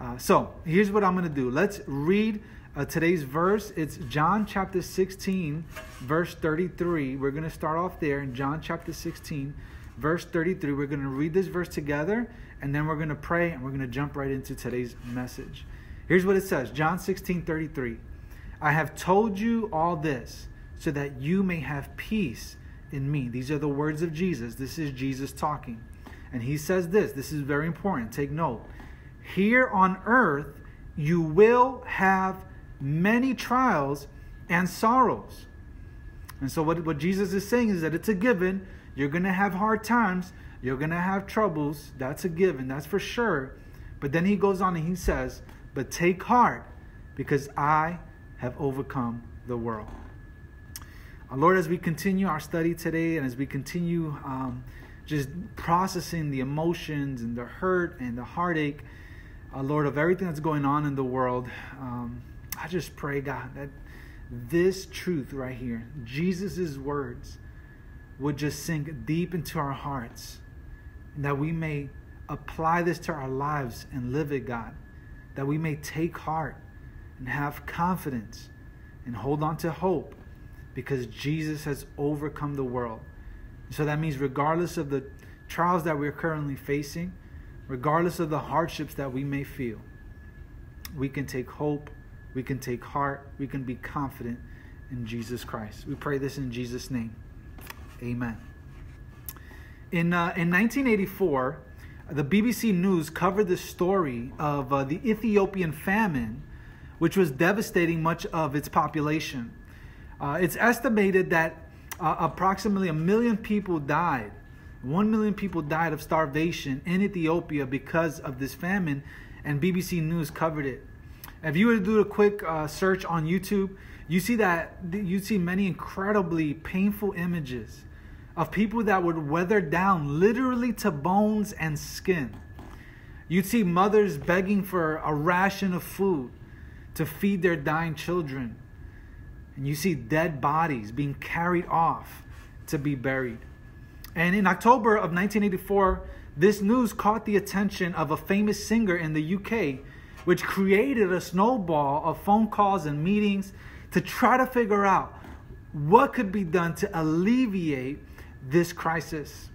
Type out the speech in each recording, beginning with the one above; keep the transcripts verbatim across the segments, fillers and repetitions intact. Uh, so here's what I'm going to do. Let's read uh, today's verse. It's John chapter sixteen, verse thirty-three. We're going to start off there in John chapter sixteen, verse thirty-three. We're going to read this verse together, and then we're going to pray, and we're going to jump right into today's message. Here's what it says, John sixteen thirty-three. I have told you all this so that you may have peace in me. These are the words of Jesus. This is Jesus talking. And he says this. This is very important. Take note. Here on earth, you will have many trials and sorrows. And so what, what Jesus is saying is that it's a given. You're going to have hard times. You're going to have troubles. That's a given. That's for sure. But then he goes on and he says, but take heart because I have overcome the world. Our Lord, as we continue our study today and as we continue um, just processing the emotions and the hurt and the heartache, our Lord, of everything that's going on in the world, um, I just pray, God, that this truth right here, Jesus' words, would just sink deep into our hearts and that we may apply this to our lives and live it, God, that we may take heart and have confidence and hold on to hope, because Jesus has overcome the world. So that means regardless of the trials that we're currently facing, regardless of the hardships that we may feel, we can take hope, we can take heart, we can be confident in Jesus Christ. We pray this in Jesus' name. Amen. In, uh, in nineteen eighty-four, the B B C News covered the story of uh, the Ethiopian famine, which was devastating much of its population. Uh, it's estimated that uh, approximately a million people died. One million people died of starvation in Ethiopia because of this famine, and B B C News covered it. If you were to do a quick uh, search on YouTube, you see that you see many incredibly painful images of people that would weather down literally to bones and skin. You'd see mothers begging for a ration of food to feed their dying children. And you see dead bodies being carried off to be buried. And in October of nineteen eighty-four, this news caught the attention of a famous singer in the U K, which created a snowball of phone calls and meetings to try to figure out what could be done to alleviate this crisis.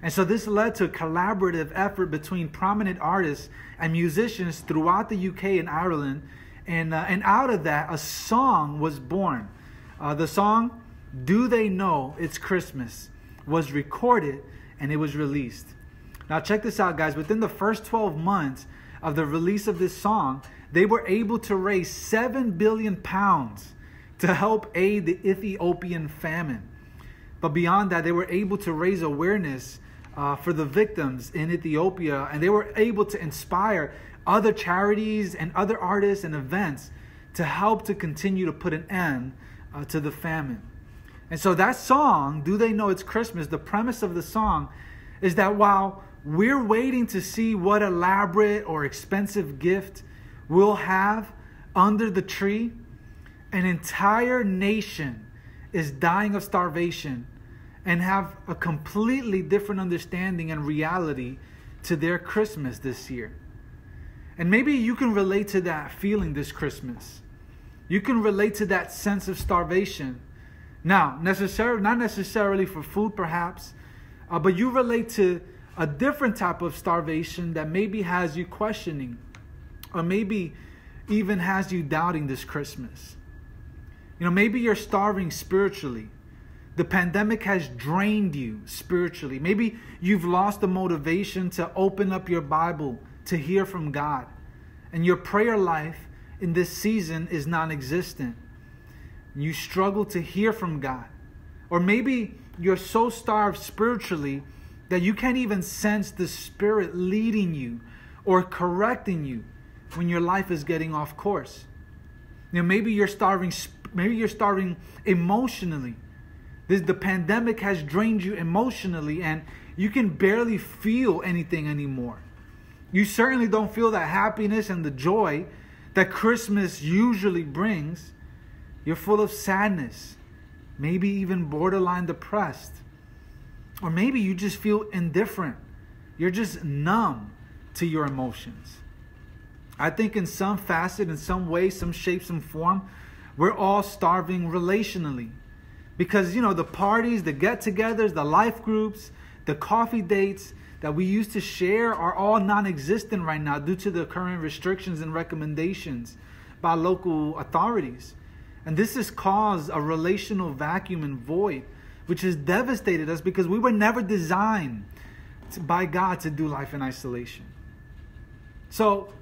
And so this led to a collaborative effort between prominent artists and musicians throughout the U K and Ireland. And, uh, and out of that, a song was born. Uh, the song, Do They Know It's Christmas?, was recorded and it was released. Now check this out, guys. Within the first twelve months of the release of this song, they were able to raise seven billion pounds to help aid the Ethiopian famine. But beyond that, they were able to raise awareness uh, for the victims in Ethiopia, and they were able to inspire other charities and other artists and events to help to continue to put an end uh, to the famine. And so that song, Do They Know It's Christmas? The premise of the song is that while we're waiting to see what elaborate or expensive gift we'll have under the tree, an entire nation is dying of starvation and have a completely different understanding and reality to their Christmas this year. And maybe you can relate to that feeling this Christmas. You can relate to that sense of starvation. Now, necessarily, not necessarily for food perhaps, uh, but you relate to a different type of starvation that maybe has you questioning, or maybe even has you doubting this Christmas. You know, maybe you're starving spiritually. The pandemic has drained you spiritually. Maybe you've lost the motivation to open up your Bible to hear from God, and your prayer life in this season is non-existent. You struggle to hear from God, or maybe you're so starved spiritually that you can't even sense the Spirit leading you or correcting you when your life is getting off course. Now, maybe you're starving. Maybe you're starving emotionally. This the pandemic has drained you emotionally, and you can barely feel anything anymore. You certainly don't feel that happiness and the joy that Christmas usually brings. You're full of sadness, maybe even borderline depressed. Or maybe you just feel indifferent. You're just numb to your emotions. I think in some facet, in some way, some shape, some form, we're all starving relationally. Because, you know, the parties, the get-togethers, the life groups, the coffee dates that we used to share are all non-existent right now due to the current restrictions and recommendations by local authorities. And this has caused a relational vacuum and void, which has devastated us because we were never designed to, by God to do life in isolation. So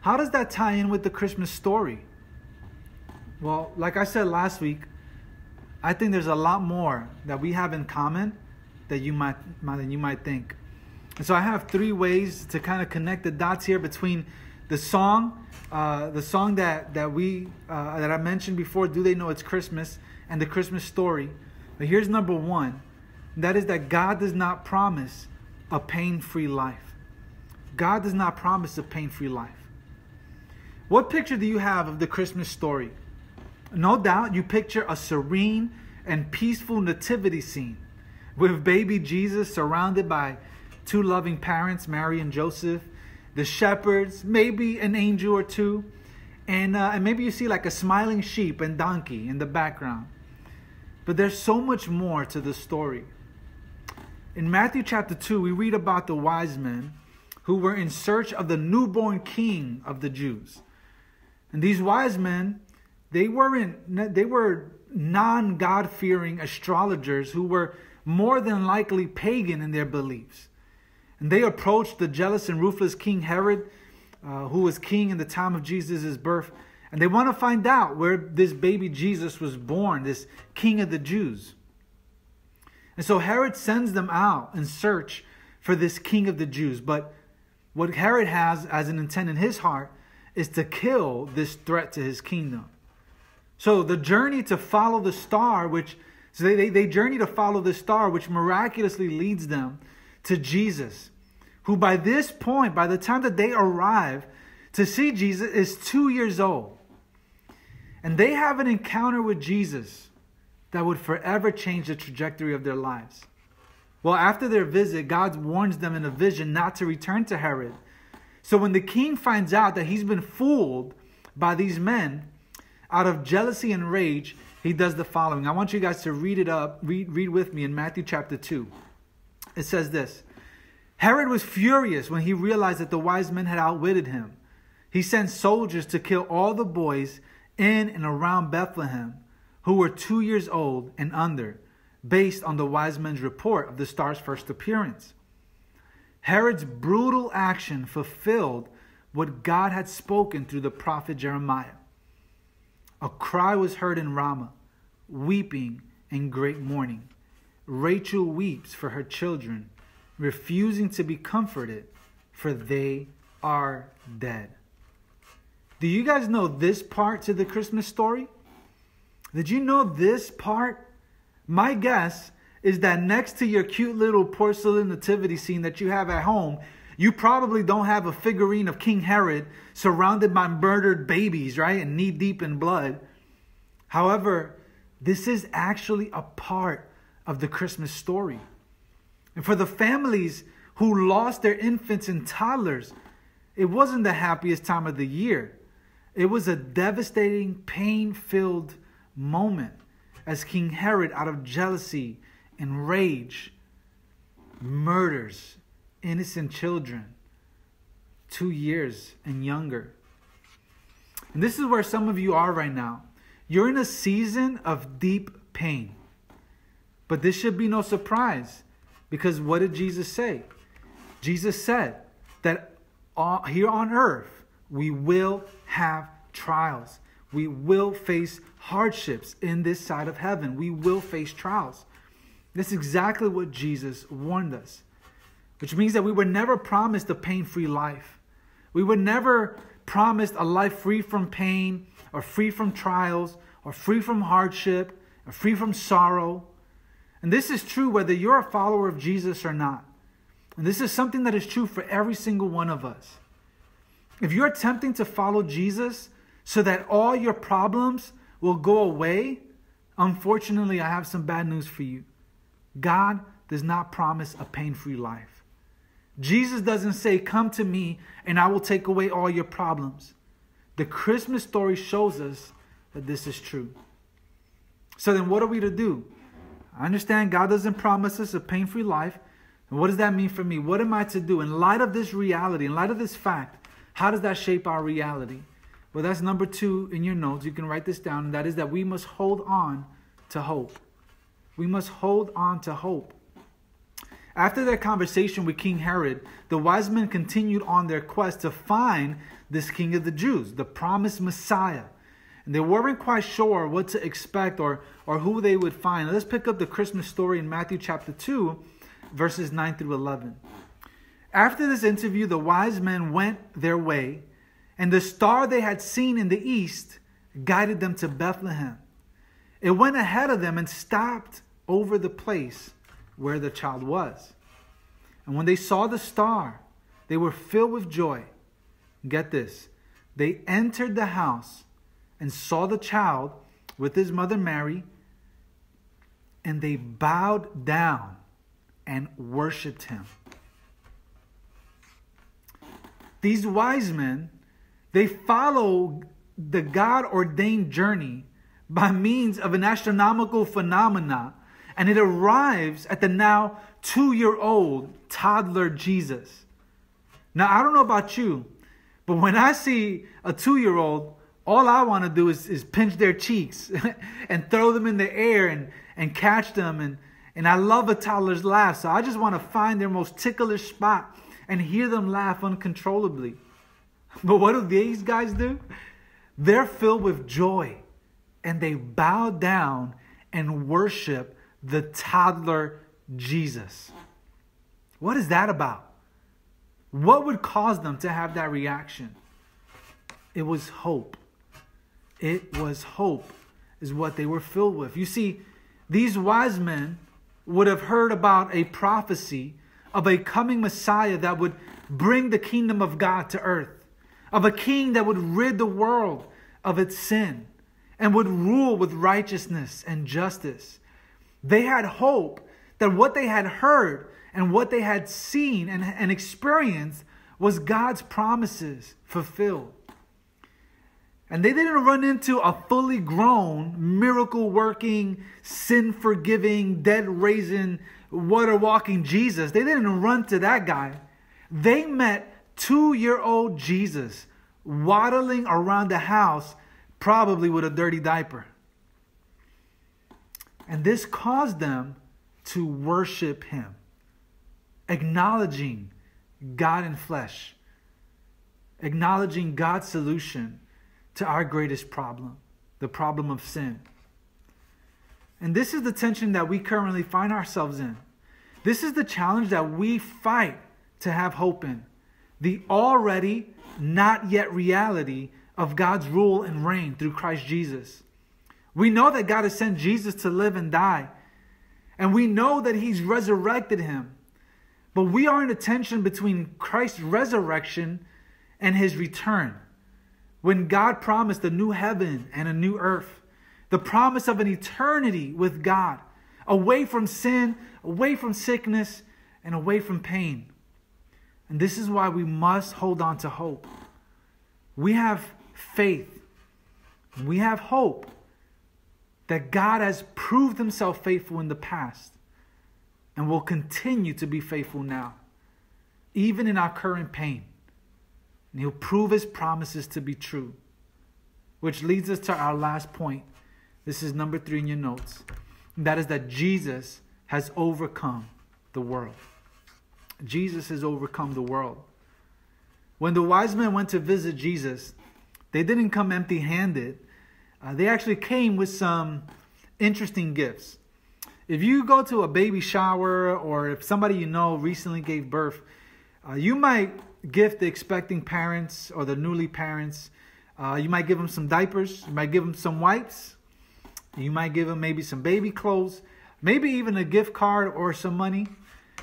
how does that tie in with the Christmas story? Well, like I said last week, I think there's a lot more that we have in common that you might, than you might think. And so I have three ways to kind of connect the dots here between the song, uh, the song that that we uh, that I mentioned before, Do They Know It's Christmas? And the Christmas story. But here's number one, and that is that God does not promise a pain-free life. God does not promise a pain-free life. What picture do you have of the Christmas story? No doubt you picture a serene and peaceful nativity scene with baby Jesus surrounded by two loving parents, Mary and Joseph, the shepherds, maybe an angel or two, and, uh, and maybe you see like a smiling sheep and donkey in the background. But there's so much more to the story. In Matthew chapter two, we read about the wise men who were in search of the newborn king of the Jews. And these wise men, they weren't, they were non-God-fearing astrologers who were more than likely pagan in their beliefs. And they approached the jealous and ruthless King Herod, uh, who was king in the time of Jesus' birth. And they want to find out where this baby Jesus was born, this king of the Jews. And so Herod sends them out in search for this king of the Jews. But what Herod has as an intent in his heart is to kill this threat to his kingdom. So the journey to follow the star, which so they, they, they journey to follow the star, which miraculously leads them to Jesus, who by this point, by the time that they arrive to see Jesus, is two years old. And they have an encounter with Jesus that would forever change the trajectory of their lives. Well, after their visit, God warns them in a vision not to return to Herod. So when the king finds out that he's been fooled by these men, out of jealousy and rage, he does the following. I want you guys to read it up, read, read with me in Matthew chapter two. It says this: Herod was furious when he realized that the wise men had outwitted him. He sent soldiers to kill all the boys in and around Bethlehem who were two years old and under, based on the wise men's report of the star's first appearance. Herod's brutal action fulfilled what God had spoken through the prophet Jeremiah. A cry was heard in Ramah, weeping and great mourning. Rachel weeps for her children, refusing to be comforted, for they are dead. Do you guys know this part to the Christmas story? Did you know this part? My guess is that next to your cute little porcelain nativity scene that you have at home, you probably don't have a figurine of King Herod surrounded by murdered babies, right? And knee deep in blood. However, this is actually a part of the Christmas story. And for the families who lost their infants and toddlers, it wasn't the happiest time of the year. It was a devastating, pain-filled moment as King Herod, out of jealousy and rage, murders innocent children, two years and younger. And this is where some of you are right now. You're in a season of deep pain. But this should be no surprise, because what did Jesus say? Jesus said that all, here on earth, we will have trials. We will face hardships in this side of heaven. We will face trials. That's exactly what Jesus warned us, which means that we were never promised a pain-free life. We were never promised a life free from pain or free from trials or free from hardship or free from sorrow. And this is true whether you're a follower of Jesus or not. And this is something that is true for every single one of us. If you're attempting to follow Jesus so that all your problems will go away, unfortunately, I have some bad news for you. God does not promise a pain-free life. Jesus doesn't say, come to me and I will take away all your problems. The Christmas story shows us that this is true. So then what are we to do? I understand God doesn't promise us a pain-free life. And what does that mean for me? What am I to do? In light of this reality, in light of this fact, how does that shape our reality? Well, that's number two in your notes. You can write this down. And that is that we must hold on to hope. We must hold on to hope. After their conversation with King Herod, the wise men continued on their quest to find this King of the Jews, the promised Messiah. And they weren't quite sure what to expect or, or who they would find. Let's pick up the Christmas story in Matthew chapter two, verses nine through eleven. After this interview, the wise men went their way, and the star they had seen in the east guided them to Bethlehem. It went ahead of them and stopped over the place where the child was. And when they saw the star, they were filled with joy. Get this. They entered the house and saw the child with his mother Mary, and they bowed down and worshiped him. These wise men, they follow the God-ordained journey by means of an astronomical phenomena, and it arrives at the now two-year-old toddler Jesus. Now, I don't know about you, but when I see a two-year-old, all I want to do is, is pinch their cheeks and throw them in the air and, and catch them. And, and I love a toddler's laugh, so I just want to find their most ticklish spot and hear them laugh uncontrollably. But what do these guys do? They're filled with joy, and they bow down and worship the toddler Jesus. What is that about? What would cause them to have that reaction? It was hope. It was hope is what they were filled with. You see, these wise men would have heard about a prophecy of a coming Messiah that would bring the kingdom of God to earth, of a king that would rid the world of its sin and would rule with righteousness and justice. They had hope that what they had heard and what they had seen and, and experienced was God's promises fulfilled. And they didn't run into a fully grown, miracle-working, sin-forgiving, dead-raising, water-walking Jesus. They didn't run to that guy. They met two-year-old Jesus waddling around the house, probably with a dirty diaper. And this caused them to worship him, acknowledging God in flesh, acknowledging God's solution to our greatest problem, the problem of sin. And this is the tension that we currently find ourselves in. This is the challenge that we fight to have hope in, the already not yet reality of God's rule and reign through Christ Jesus. We know that God has sent Jesus to live and die, and we know that he's resurrected him. But we are in a tension between Christ's resurrection and his return, when God promised a new heaven and a new earth, the promise of an eternity with God, away from sin, away from sickness, and away from pain. And this is why we must hold on to hope. We have faith. We have hope that God has proved himself faithful in the past and will continue to be faithful now, even in our current pain. And he'll prove his promises to be true. Which leads us to our last point. This is number three in your notes. And that is that Jesus has overcome the world. Jesus has overcome the world. When the wise men went to visit Jesus, they didn't come empty-handed. Uh, they actually came with some interesting gifts. If you go to a baby shower or if somebody you know recently gave birth, uh, you might gift the expecting parents or the newly parents. Uh, you might give them some diapers. You might give them some wipes. You might give them maybe some baby clothes, maybe even a gift card or some money.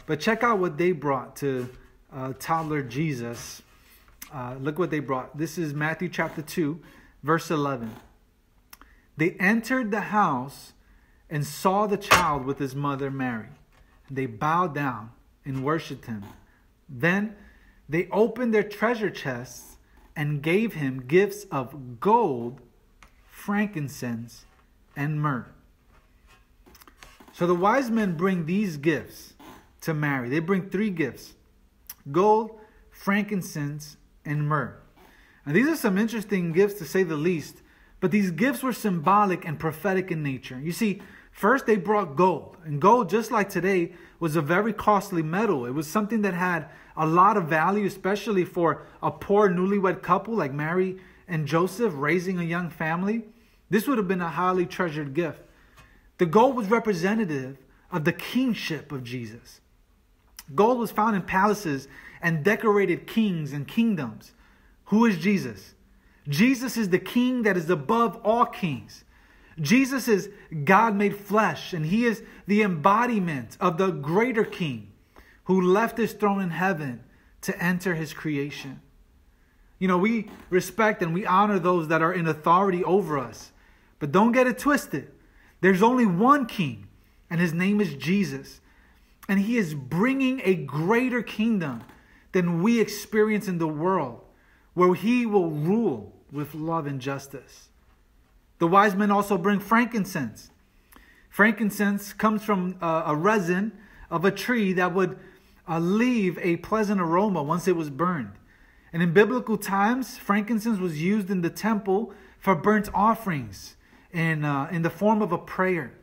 But check out what they brought to uh, toddler Jesus. Uh, look what they brought. This is Matthew chapter two, verse eleven. They entered the house and saw the child with his mother Mary. They bowed down and worshipped him. Then they opened their treasure chests and gave him gifts of gold, frankincense, and myrrh. So the wise men bring these gifts to Mary. They bring three gifts: gold, frankincense, and myrrh. And these are some interesting gifts, to say the least, but these gifts were symbolic and prophetic in nature. You see, first they brought gold, and gold, just like today, was a very costly metal. It was something that had a lot of value, especially for a poor newlywed couple like Mary and Joseph raising a young family. This would have been a highly treasured gift. The gold was representative of the kingship of Jesus. Gold was found in palaces and decorated kings and kingdoms. Who is Jesus? Jesus is the king that is above all kings. Jesus is God made flesh, and he is the embodiment of the greater king who left his throne in heaven to enter his creation. You know, we respect and we honor those that are in authority over us, but don't get it twisted. There's only one king, and his name is Jesus. And he is bringing a greater kingdom than we experience in the world, where he will rule with love and justice. The wise men also bring frankincense. Frankincense comes from uh, a resin of a tree that would uh, leave a pleasant aroma once it was burned. And in biblical times, frankincense was used in the temple for burnt offerings in, uh, in the form of a prayer.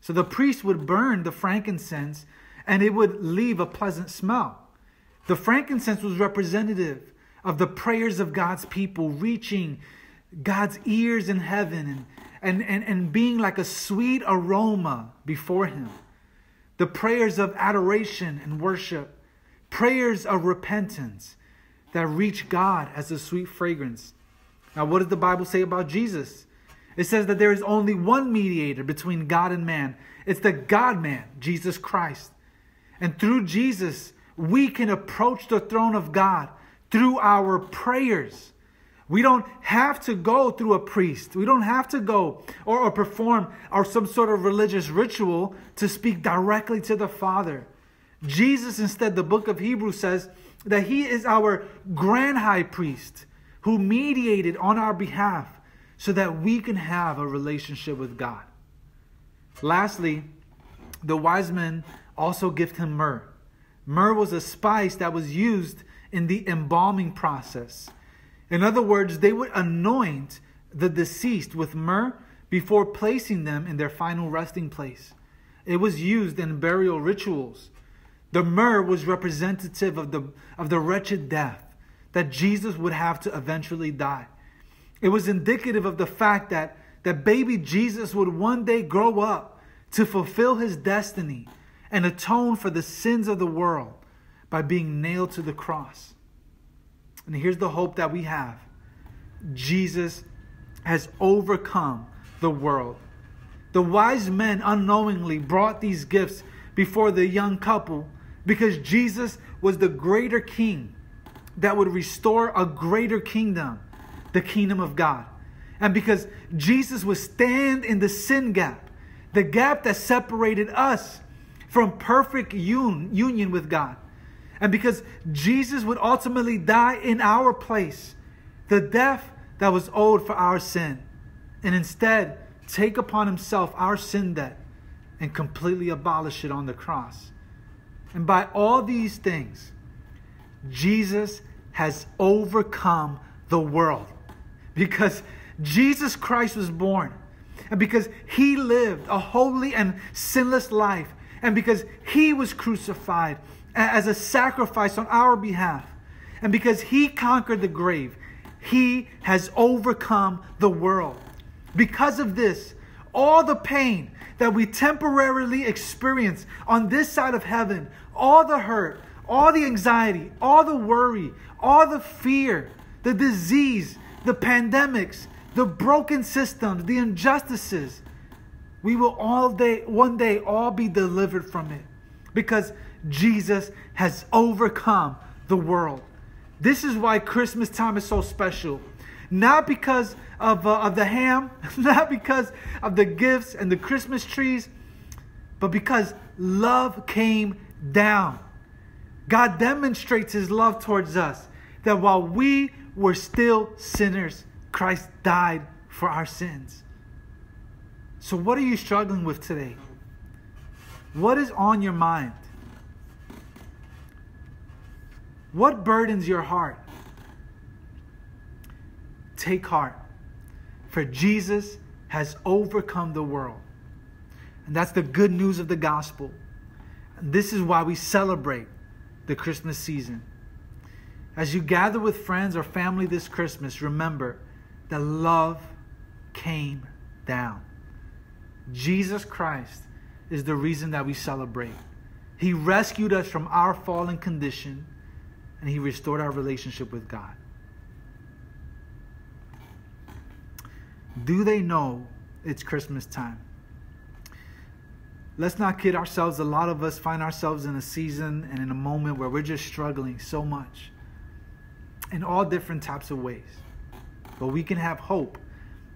So the priest would burn the frankincense, and it would leave a pleasant smell. The frankincense was representative of the prayers of God's people, reaching God's ears in heaven and, and, and, and being like a sweet aroma before him. The prayers of adoration and worship, prayers of repentance that reach God as a sweet fragrance. Now, what does the Bible say about Jesus? It says that there is only one mediator between God and man. It's the God-man, Jesus Christ. And through Jesus, we can approach the throne of God through our prayers. We don't have to go through a priest. We don't have to go or, or perform or some sort of religious ritual to speak directly to the Father. Jesus, instead, the book of Hebrews says that he is our grand high priest who mediated on our behalf, so that we can have a relationship with God. Lastly, the wise men also gift him myrrh. Myrrh was a spice that was used in the embalming process. In other words, they would anoint the deceased with myrrh before placing them in their final resting place. It was used in burial rituals. The myrrh was representative of the, of the wretched death that Jesus would have to eventually die. It was indicative of the fact that, that baby Jesus would one day grow up to fulfill his destiny and atone for the sins of the world by being nailed to the cross. And here's the hope that we have. Jesus has overcome the world. The wise men unknowingly brought these gifts before the young couple because Jesus was the greater king that would restore a greater kingdom, the kingdom of God. And because Jesus would stand in the sin gap, the gap that separated us from perfect un- union with God. And because Jesus would ultimately die in our place, the death that was owed for our sin, and instead take upon himself our sin debt and completely abolish it on the cross. And by all these things, Jesus has overcome the world. Because Jesus Christ was born, and because he lived a holy and sinless life, and because he was crucified as a sacrifice on our behalf, and because he conquered the grave, he has overcome the world. Because of this, all the pain that we temporarily experience on this side of heaven, all the hurt, all the anxiety, all the worry, all the fear, the disease, the pandemics, the broken systems, the injustices, we will all day, one day all be delivered from it because Jesus has overcome the world. This is why Christmas time is so special. Not because of, uh, of the ham, not because of the gifts and the Christmas trees, but because love came down. God demonstrates his love towards us, that while we were still sinners, Christ died for our sins. So what are you struggling with today? What is on your mind? What burdens your heart? Take heart, for Jesus has overcome the world. And that's the good news of the gospel. And this is why we celebrate the Christmas season. As you gather with friends or family this Christmas, remember that love came down. Jesus Christ is the reason that we celebrate. He rescued us from our fallen condition, and he restored our relationship with God. Do they know it's Christmas time? Let's not kid ourselves. A lot of us find ourselves in a season and in a moment where we're just struggling so much in all different types of ways. But we can have hope.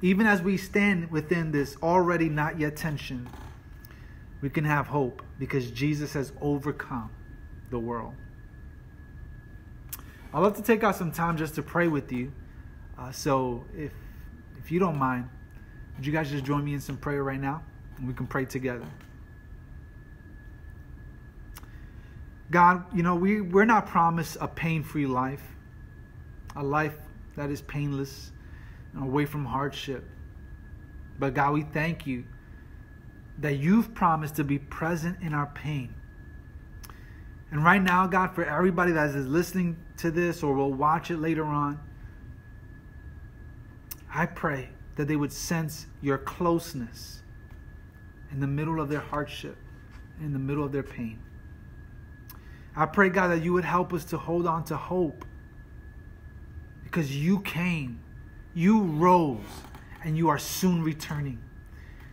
Even as we stand within this already not yet tension, we can have hope because Jesus has overcome the world. I'd love to take out some time just to pray with you. Uh, so if If you don't mind, would you guys just join me in some prayer right now? And we can pray together. God, you know, we, we're not promised a pain-free life, a life that is painless and away from hardship. But God, we thank you that you've promised to be present in our pain. And right now, God, for everybody that is listening to this or will watch it later on, I pray that they would sense your closeness in the middle of their hardship, in the middle of their pain. I pray, God, that you would help us to hold on to hope because you came, you rose, and you are soon returning.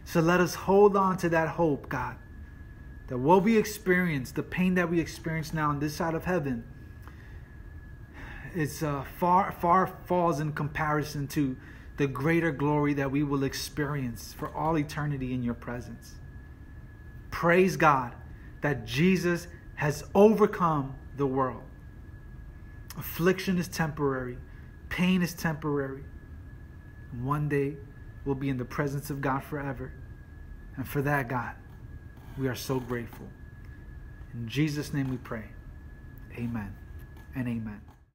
So let us hold on to that hope, God, that what we experience, the pain that we experience now on this side of heaven, it's uh, far, far falls in comparison to the greater glory that we will experience for all eternity in your presence. Praise God that Jesus has overcome the world. Affliction is temporary. Pain is temporary. One day we'll be in the presence of God forever. And for that, God, we are so grateful. In Jesus' name we pray. Amen and amen.